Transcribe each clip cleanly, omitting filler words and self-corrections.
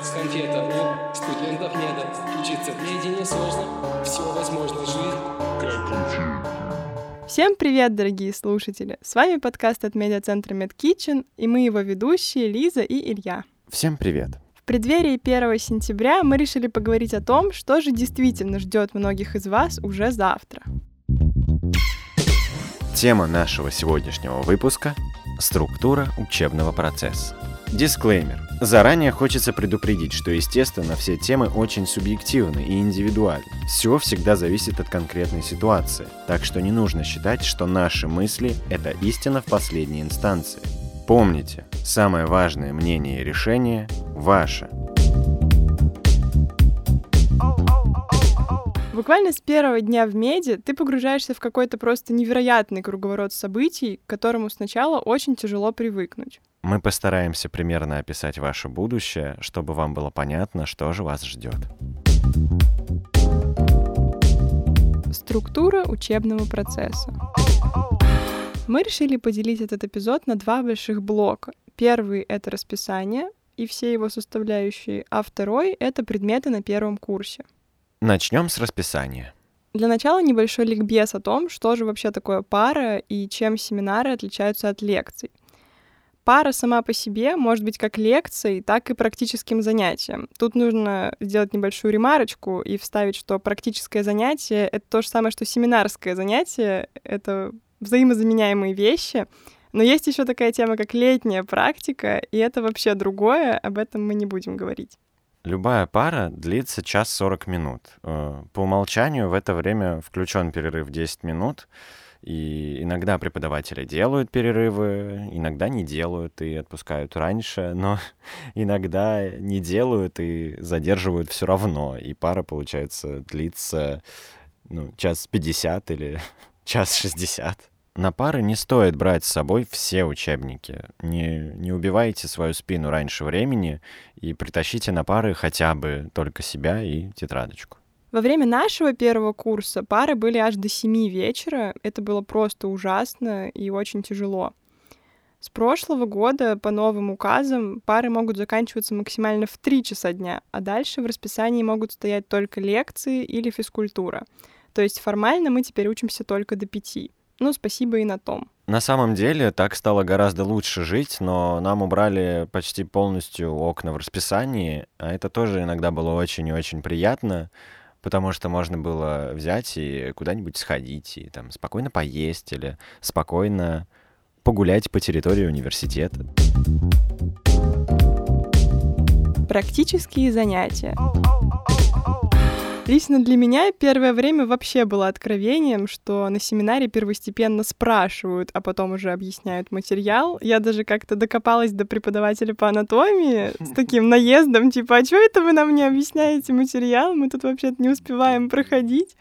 как конфета, но студентов не даст. Учиться наедине сложно, все возможно, жизнь как конфета. Всем привет, дорогие слушатели! С вами подкаст от медиацентра MedKitchen, и мы его ведущие Лиза и Илья. Всем привет! В преддверии 1 сентября мы решили поговорить о том, что же действительно ждет многих из вас уже завтра. Тема нашего сегодняшнего выпуска – структура учебного процесса. Дисклеймер. Заранее хочется предупредить, что, естественно, все темы очень субъективны и индивидуальны. Все всегда зависит от конкретной ситуации, так что не нужно считать, что наши мысли – это истина в последней инстанции. Помните, самое важное мнение и решение – ваше. Буквально с первого дня в меди ты погружаешься в какой-то просто невероятный круговорот событий, к которому сначала очень тяжело привыкнуть. Мы постараемся примерно описать ваше будущее, чтобы вам было понятно, что же вас ждет. Структура учебного процесса. Мы решили поделить этот эпизод на два больших блока. Первый — это расписание и все его составляющие, а второй — это предметы на первом курсе. Начнем с расписания. Для начала небольшой ликбез о том, что же вообще такое пара и чем семинары отличаются от лекций. Пара сама по себе может быть как лекцией, так и практическим занятием. Тут нужно сделать небольшую ремарочку и вставить, что практическое занятие — это то же самое, что семинарское занятие. Это взаимозаменяемые вещи, но есть еще такая тема, как летняя практика, и это вообще другое, об этом мы не будем говорить. Любая пара длится 1 час 40 минут. По умолчанию в это время включен перерыв 10 минут, и иногда преподаватели делают перерывы, иногда не делают и отпускают раньше, но иногда не делают и задерживают все равно, и пара, получается, длится 1:50 или 1:60. На пары не стоит брать с собой все учебники. Не убивайте свою спину раньше времени и притащите на пары хотя бы только себя и тетрадочку. Во время нашего первого курса пары были аж до 7 вечера. Это было просто ужасно и очень тяжело. С прошлого года по новым указам пары могут заканчиваться максимально в 3 часа дня, а дальше в расписании могут стоять только лекции или физкультура. То есть формально мы теперь учимся только до 5. Спасибо и на том. На самом деле так стало гораздо лучше жить, но нам убрали почти полностью окна в расписании, а это тоже иногда было очень и очень приятно, потому что можно было взять и куда-нибудь сходить, и там спокойно поесть или спокойно погулять по территории университета. Практические занятия. Лично для меня первое время вообще было откровением, что на семинаре первостепенно спрашивают, а потом уже объясняют материал. Я даже как-то докопалась до преподавателя по анатомии с таким наездом, типа, а чё это вы нам не объясняете материал? Мы тут вообще-то не успеваем проходить.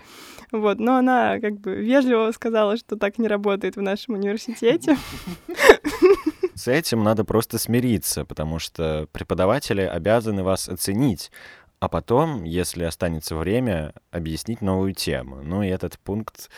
Но она как бы вежливо сказала, что так не работает в нашем университете. С этим надо просто смириться, потому что преподаватели обязаны вас оценить, а потом, если останется время, объяснить новую тему. И этот пункт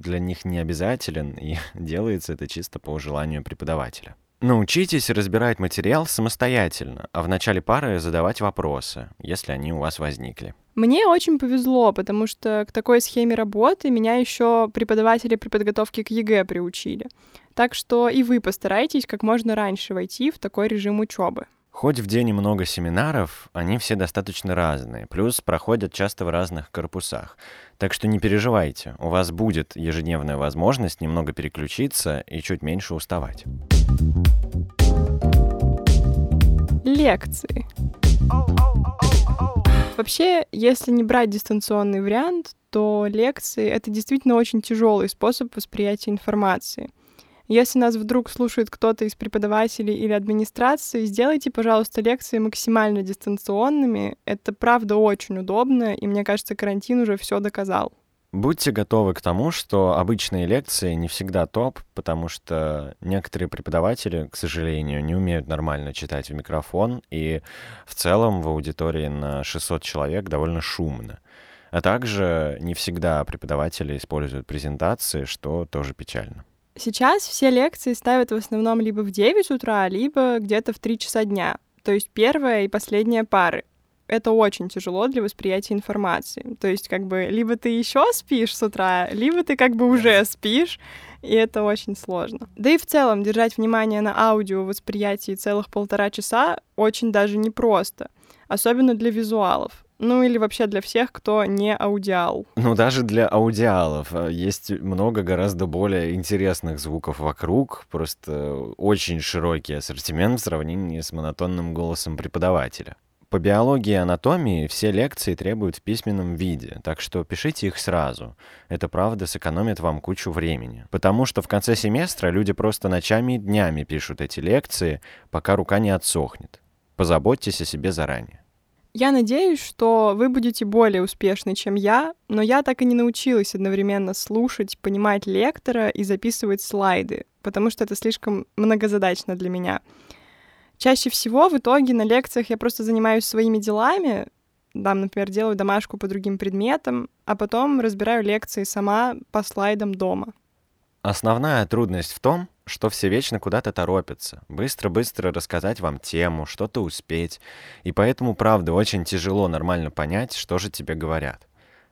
для них не обязателен, и делается это чисто по желанию преподавателя. Научитесь разбирать материал самостоятельно, а в начале пары задавать вопросы, если они у вас возникли. Мне очень повезло, потому что к такой схеме работы меня еще преподаватели при подготовке к ЕГЭ приучили. Так что и вы постарайтесь как можно раньше войти в такой режим учебы. Хоть в день и много семинаров, они все достаточно разные, плюс проходят часто в разных корпусах. Так что не переживайте, у вас будет ежедневная возможность немного переключиться и чуть меньше уставать. Лекции. Вообще, если не брать дистанционный вариант, то лекции — это действительно очень тяжелый способ восприятия информации. Если нас вдруг слушает кто-то из преподавателей или администрации, сделайте, пожалуйста, лекции максимально дистанционными. Это правда очень удобно, и мне кажется, карантин уже все доказал. Будьте готовы к тому, что обычные лекции не всегда топ, потому что некоторые преподаватели, к сожалению, не умеют нормально читать в микрофон, и в целом в аудитории на 600 человек довольно шумно. А также не всегда преподаватели используют презентации, что тоже печально. Сейчас все лекции ставят в основном либо в 9 утра, либо где-то в 3 часа дня. то есть первая и последняя пары. Это очень тяжело для восприятия информации. То есть, как бы, либо ты еще спишь с утра, либо ты, как бы, уже спишь, и это очень сложно. Да и в целом держать внимание на аудио восприятии целых 1,5 часа очень даже непросто, особенно для визуалов. Ну, или вообще для всех, кто не аудиал. Ну, даже для аудиалов есть много гораздо более интересных звуков вокруг, просто очень широкий ассортимент в сравнении с монотонным голосом преподавателя. По биологии и анатомии все лекции требуют в письменном виде, так что пишите их сразу. Это, правда, сэкономит вам кучу времени. Потому что в конце семестра люди просто ночами и днями пишут эти лекции, пока рука не отсохнет. Позаботьтесь о себе заранее. Я надеюсь, что вы будете более успешны, чем я, но я так и не научилась одновременно слушать, понимать лектора и записывать слайды, потому что это слишком многозадачно для меня. Чаще всего в итоге на лекциях я просто занимаюсь своими делами, там, например, делаю домашку по другим предметам, а потом разбираю лекции сама по слайдам дома. Основная трудность в том, что все вечно куда-то торопятся, быстро-быстро рассказать вам тему, что-то успеть, и поэтому, правда, очень тяжело нормально понять, что же тебе говорят.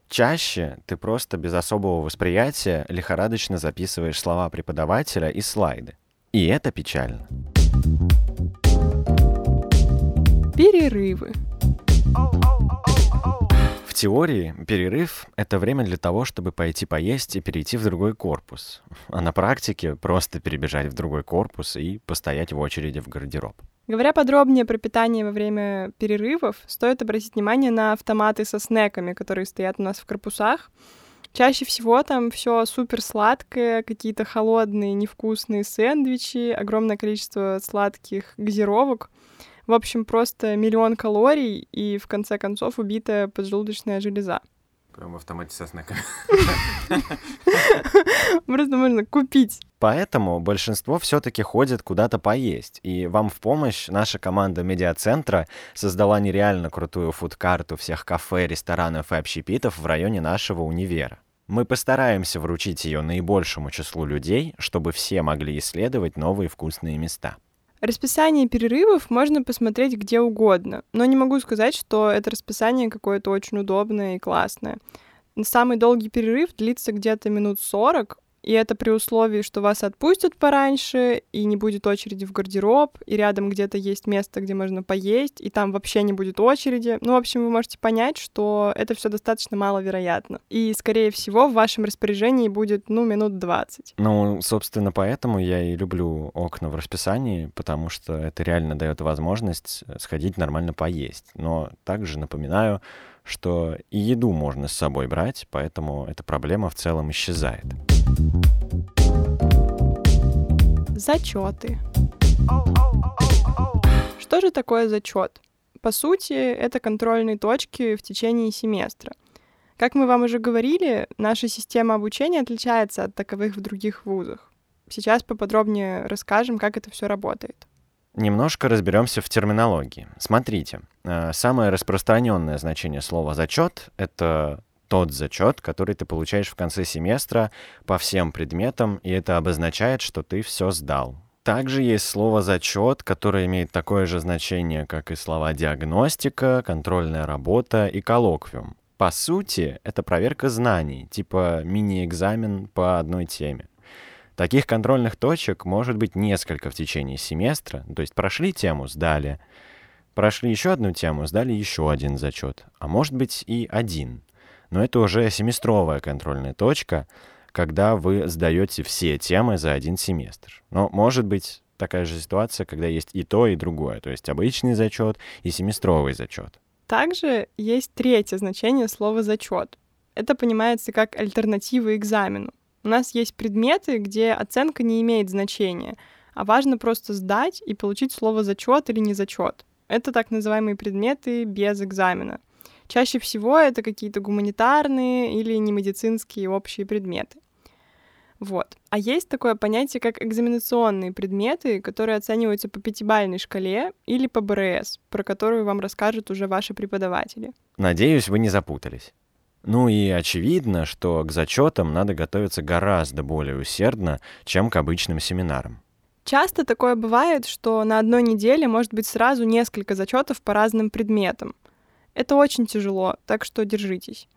Чаще ты просто без особого восприятия лихорадочно записываешь слова преподавателя и слайды. И это печально. Перерывы. В теории перерыв — это время для того, чтобы пойти поесть и перейти в другой корпус, а на практике просто перебежать в другой корпус и постоять в очереди в гардероб. Говоря подробнее про питание во время перерывов, стоит обратить внимание на автоматы со снеками, которые стоят у нас в корпусах. Чаще всего там все суперсладкое, какие-то холодные невкусные сэндвичи, огромное количество сладких газировок. В общем, просто миллион калорий и, в конце концов, убитая поджелудочная железа. Прямо в автомате со снеками. Просто можно купить. Поэтому большинство все-таки ходит куда-то поесть. И вам в помощь наша команда медиацентра создала нереально крутую фудкарту всех кафе, ресторанов и общепитов в районе нашего универа. Мы постараемся вручить ее наибольшему числу людей, чтобы все могли исследовать новые вкусные места. Расписание перерывов можно посмотреть где угодно, но не могу сказать, что это расписание какое-то очень удобное и классное. Самый долгий перерыв длится где-то минут 40, и это при условии, что вас отпустят пораньше, и не будет очереди в гардероб, и рядом где-то есть место, где можно поесть, и там вообще не будет очереди. Ну, в общем, вы можете понять, что это все достаточно маловероятно. И, скорее всего, в вашем распоряжении будет, минут 20. Собственно, поэтому я и люблю окна в расписании, потому что это реально дает возможность сходить нормально поесть. Но также напоминаю, что и еду можно с собой брать, поэтому эта проблема в целом исчезает. Зачеты. Что же такое зачет? По сути, это контрольные точки в течение семестра. Как мы вам уже говорили, наша система обучения отличается от таковых в других вузах. Сейчас поподробнее расскажем, как это все работает. Немножко разберемся в терминологии. Смотрите, самое распространенное значение слова «зачет» — это тот зачет, который ты получаешь в конце семестра по всем предметам, и это обозначает, что ты все сдал. Также есть слово «зачет», которое имеет такое же значение, как и слова «диагностика», «контрольная работа» и «коллоквиум». По сути, это проверка знаний, типа мини-экзамен по одной теме. Таких контрольных точек может быть несколько в течение семестра, то есть прошли тему, сдали, прошли еще одну тему, сдали еще один зачет, а может быть и один. Но это уже семестровая контрольная точка, когда вы сдаете все темы за один семестр. Но может быть такая же ситуация, когда есть и то, и другое, то есть обычный зачет и семестровый зачет. Также есть третье значение слова «зачет». Это понимается как альтернатива экзамену. У нас есть предметы, где оценка не имеет значения, а важно просто сдать и получить слово «зачет» или «не зачет». Это так называемые предметы без экзамена. Чаще всего это какие-то гуманитарные или немедицинские общие предметы. Вот. А есть такое понятие, как экзаменационные предметы, которые оцениваются по 5-бальной шкале или по БРС, про которую вам расскажут уже ваши преподаватели. Надеюсь, вы не запутались. И очевидно, что к зачетам надо готовиться гораздо более усердно, чем к обычным семинарам. Часто такое бывает, что на одной неделе может быть сразу несколько зачетов по разным предметам. Это очень тяжело, так что держитесь.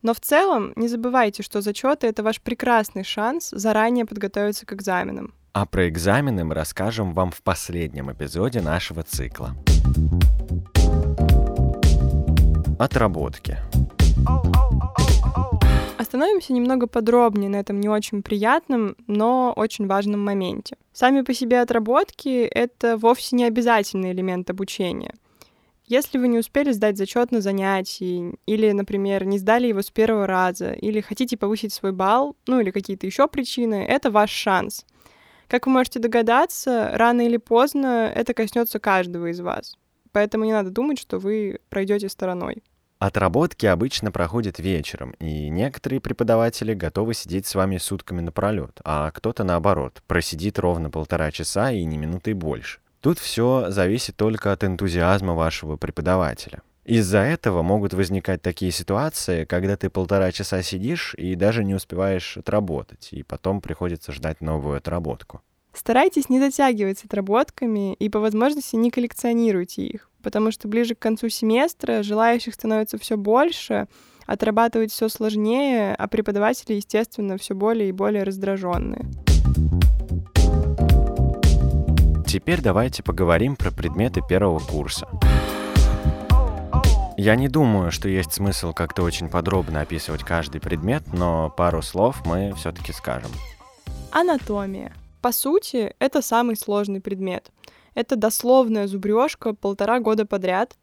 Но в целом не забывайте, что зачеты — это ваш прекрасный шанс заранее подготовиться к экзаменам. А про экзамены мы расскажем вам в последнем эпизоде нашего цикла. Отработки. Остановимся немного подробнее на этом не очень приятном, но очень важном моменте. Сами по себе отработки — это вовсе не обязательный элемент обучения. Если вы не успели сдать зачет на занятии, или, например, не сдали его с первого раза, или хотите повысить свой балл, или какие-то еще причины, это ваш шанс. Как вы можете догадаться, рано или поздно это коснется каждого из вас. Поэтому не надо думать, что вы пройдете стороной. Отработки обычно проходят вечером, и некоторые преподаватели готовы сидеть с вами сутками напролет, а кто-то, наоборот, просидит ровно 1,5 часа и ни минуты больше. Тут все зависит только от энтузиазма вашего преподавателя. Из-за этого могут возникать такие ситуации, когда ты 1,5 часа сидишь и даже не успеваешь отработать, и потом приходится ждать новую отработку. Старайтесь не затягивать с отработками и по возможности не коллекционируйте их, потому что ближе к концу семестра желающих становится все больше, отрабатывать все сложнее, а преподаватели, естественно, все более и более раздраженные. Теперь давайте поговорим про предметы первого курса. Я не думаю, что есть смысл как-то очень подробно описывать каждый предмет, но пару слов мы все-таки скажем. Анатомия. По сути, это самый сложный предмет. Это дословная зубрежка 1,5 года подряд.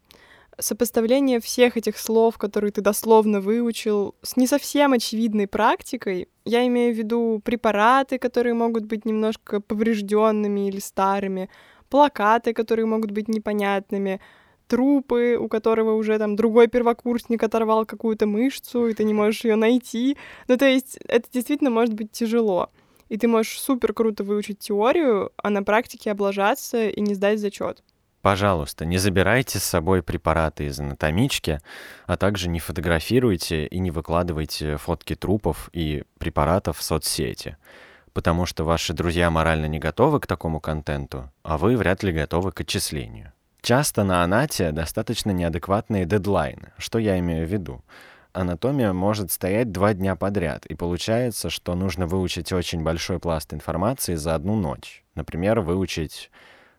Сопоставление всех этих слов, которые ты дословно выучил, с не совсем очевидной практикой. Я имею в виду препараты, которые могут быть немножко поврежденными или старыми, плакаты, которые могут быть непонятными, трупы, у которого уже там другой первокурсник оторвал какую-то мышцу, и ты не можешь ее найти. То есть это действительно может быть тяжело. И ты можешь супер круто выучить теорию, а на практике облажаться и не сдать зачет. Пожалуйста, не забирайте с собой препараты из анатомички, а также не фотографируйте и не выкладывайте фотки трупов и препаратов в соцсети, потому что ваши друзья морально не готовы к такому контенту, а вы вряд ли готовы к отчислению. Часто на анате достаточно неадекватные дедлайны, что я имею в виду. Анатомия может стоять 2 дня подряд, и получается, что нужно выучить очень большой пласт информации за одну ночь. Например, выучить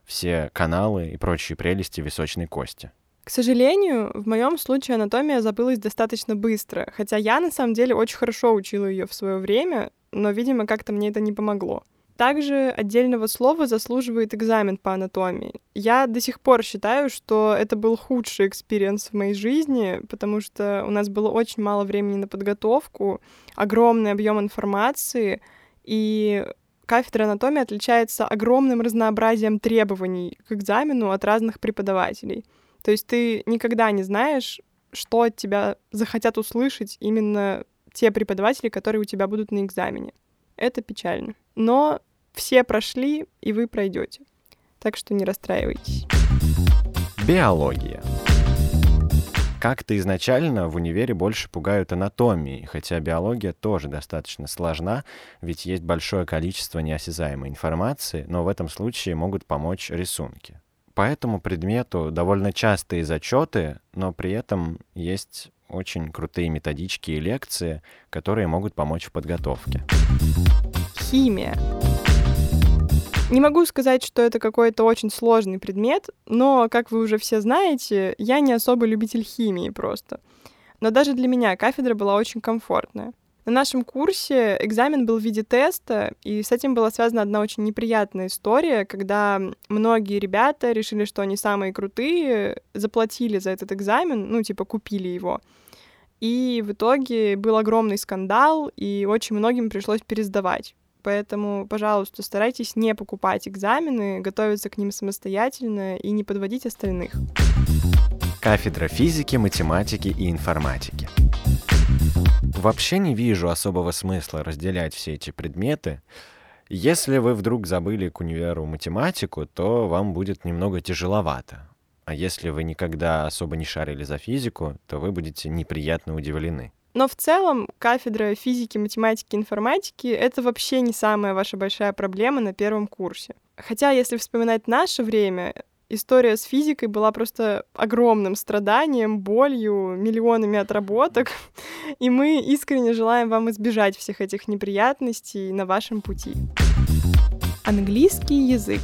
все каналы и прочие прелести височной кости. К сожалению, в моем случае анатомия забылась достаточно быстро, хотя я на самом деле очень хорошо учила ее в свое время, но, видимо, как-то мне это не помогло. Также отдельного слова заслуживает экзамен по анатомии. Я до сих пор считаю, что это был худший экспириенс в моей жизни, потому что у нас было очень мало времени на подготовку, огромный объем информации, и кафедра анатомии отличается огромным разнообразием требований к экзамену от разных преподавателей. То есть ты никогда не знаешь, что от тебя захотят услышать именно те преподаватели, которые у тебя будут на экзамене. Это печально. Но все прошли, и вы пройдете. Так что не расстраивайтесь. Биология. Как-то изначально в универе больше пугают анатомией, хотя биология тоже достаточно сложна, ведь есть большое количество неосязаемой информации, но в этом случае могут помочь рисунки. По этому предмету довольно частые зачеты, но при этом есть очень крутые методички и лекции, которые могут помочь в подготовке. Химия. Не могу сказать, что это какой-то очень сложный предмет, но, как вы уже все знаете, я не особо любитель химии просто. Но даже для меня кафедра была очень комфортная. На нашем курсе экзамен был в виде теста, и с этим была связана одна очень неприятная история, когда многие ребята решили, что они самые крутые, заплатили за этот экзамен, купили его. И в итоге был огромный скандал, и очень многим пришлось пересдавать. Поэтому, пожалуйста, старайтесь не покупать экзамены, готовиться к ним самостоятельно и не подводить остальных. Кафедра физики, математики и информатики. Вообще не вижу особого смысла разделять все эти предметы. Если вы вдруг забыли к универу математику, то вам будет немного тяжеловато. А если вы никогда особо не шарили за физику, то вы будете неприятно удивлены. Но в целом кафедра физики, математики, информатики — это вообще не самая ваша большая проблема на первом курсе. Хотя, если вспоминать наше время, история с физикой была просто огромным страданием, болью, миллионами отработок. И мы искренне желаем вам избежать всех этих неприятностей на вашем пути. Английский язык.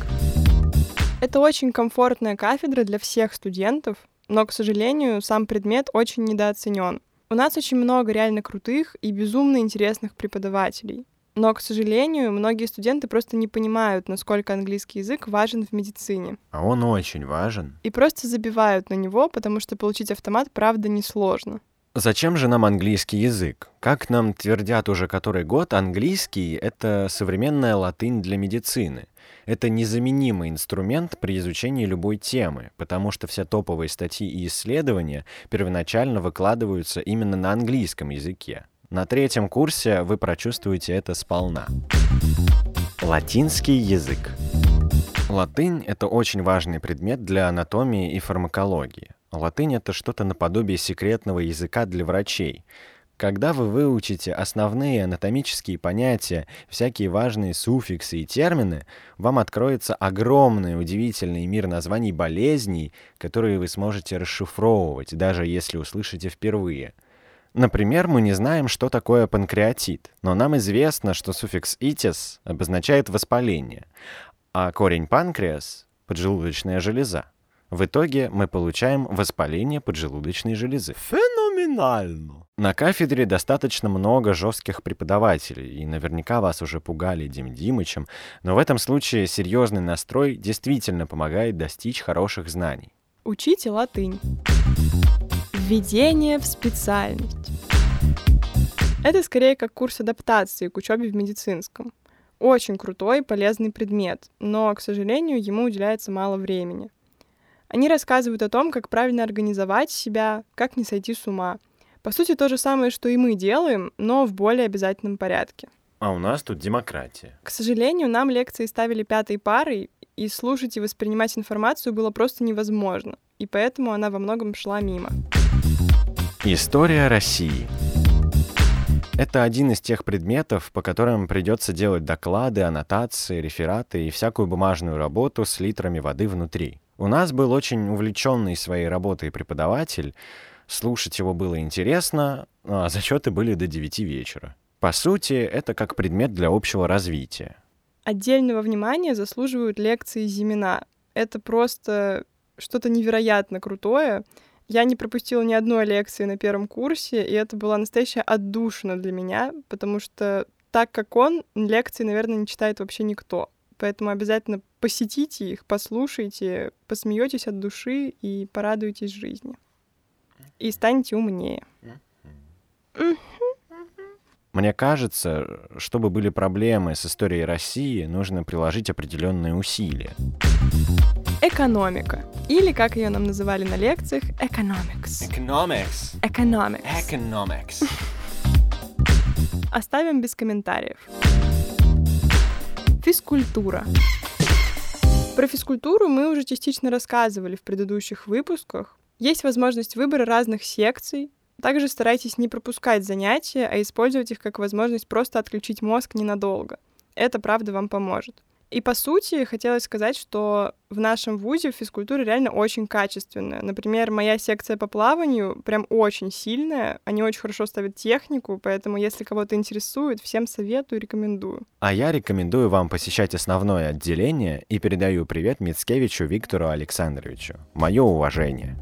Это очень комфортная кафедра для всех студентов, но, к сожалению, сам предмет очень недооценен. У нас очень много реально крутых и безумно интересных преподавателей. Но, к сожалению, многие студенты просто не понимают, насколько английский язык важен в медицине. А он очень важен. И просто забивают на него, потому что получить автомат, правда, несложно. Зачем же нам английский язык? Как нам твердят уже который год, английский — это современная латынь для медицины. Это незаменимый инструмент при изучении любой темы, потому что все топовые статьи и исследования первоначально выкладываются именно на английском языке. На третьем курсе вы прочувствуете это сполна. Латинский язык. Латынь — это очень важный предмет для анатомии и фармакологии. Латынь — это что-то наподобие секретного языка для врачей. Когда вы выучите основные анатомические понятия, всякие важные суффиксы и термины, вам откроется огромный удивительный мир названий болезней, которые вы сможете расшифровывать, даже если услышите впервые. Например, мы не знаем, что такое панкреатит, но нам известно, что суффикс «итис» обозначает воспаление, а корень «панкреас» — поджелудочная железа. В итоге мы получаем воспаление поджелудочной железы. Феноменально! На кафедре достаточно много жестких преподавателей, и наверняка вас уже пугали Дим Димычем, но в этом случае серьезный настрой действительно помогает достичь хороших знаний. Учите латынь. Введение в специальность. Это скорее как курс адаптации к учебе в медицинском. Очень крутой и полезный предмет, но, к сожалению, ему уделяется мало времени. Они рассказывают о том, как правильно организовать себя, как не сойти с ума. По сути, то же самое, что и мы делаем, но в более обязательном порядке. А у нас тут демократия. К сожалению, нам лекции ставили пятой парой, и слушать и воспринимать информацию было просто невозможно, и поэтому она во многом шла мимо. История России. Это один из тех предметов, по которым придется делать доклады, аннотации, рефераты и всякую бумажную работу с литрами воды внутри. У нас был очень увлеченный своей работой преподаватель, слушать его было интересно, а зачеты были до 9 вечера. По сути, это как предмет для общего развития. Отдельного внимания заслуживают лекции Земина. Это просто что-то невероятно крутое. Я не пропустила ни одной лекции на первом курсе, и это была настоящая отдушина для меня, потому что так как он, лекции, наверное, не читает вообще никто. Поэтому обязательно посетите их, послушайте, посмеетесь от души и порадуйтесь жизни. И станете умнее. Мне кажется, чтобы были проблемы с историей России, нужно приложить определенные усилия. Экономика. Или, как ее нам называли на лекциях, economics. Economics. Economics. Economics. Оставим без комментариев. Физкультура. Про физкультуру мы уже частично рассказывали в предыдущих выпусках. Есть возможность выбора разных секций. Также старайтесь не пропускать занятия, а использовать их как возможность просто отключить мозг ненадолго. Это, правда, вам поможет. И, по сути, хотелось сказать, что в нашем вузе физкультура реально очень качественная. Например, моя секция по плаванию прям очень сильная. Они очень хорошо ставят технику, поэтому, если кого-то интересует, всем советую и рекомендую. А я рекомендую вам посещать основное отделение и передаю привет Мицкевичу Виктору Александровичу. Мое уважение.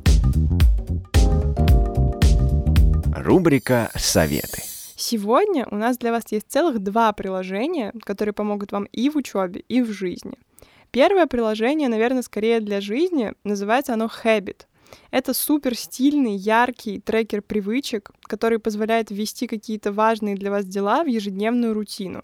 Рубрика «Советы». Сегодня у нас для вас есть целых 2 приложения, которые помогут вам и в учебе, и в жизни. Первое приложение, наверное, скорее для жизни, называется оно Habit. Это супер стильный, яркий трекер привычек, который позволяет ввести какие-то важные для вас дела в ежедневную рутину.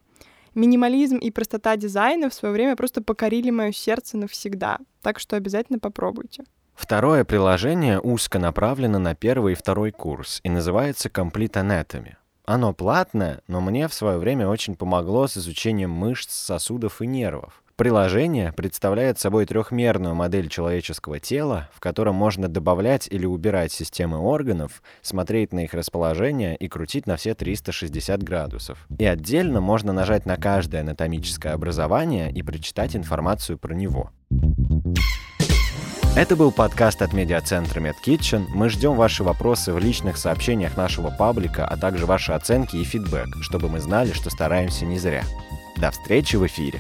Минимализм и простота дизайна в свое время просто покорили мое сердце навсегда, так что обязательно попробуйте. Второе приложение узко направлено на первый и второй курс и называется Complete Anatomy. Оно платное, но мне в свое время очень помогло с изучением мышц, сосудов и нервов. Приложение представляет собой трехмерную модель человеческого тела, в котором можно добавлять или убирать системы органов, смотреть на их расположение и крутить на все 360 градусов. И отдельно можно нажать на каждое анатомическое образование и прочитать информацию про него. Это был подкаст от медиацентра MedKitchen. Мы ждем ваши вопросы в личных сообщениях нашего паблика, а также ваши оценки и фидбэк, чтобы мы знали, что стараемся не зря. До встречи в эфире!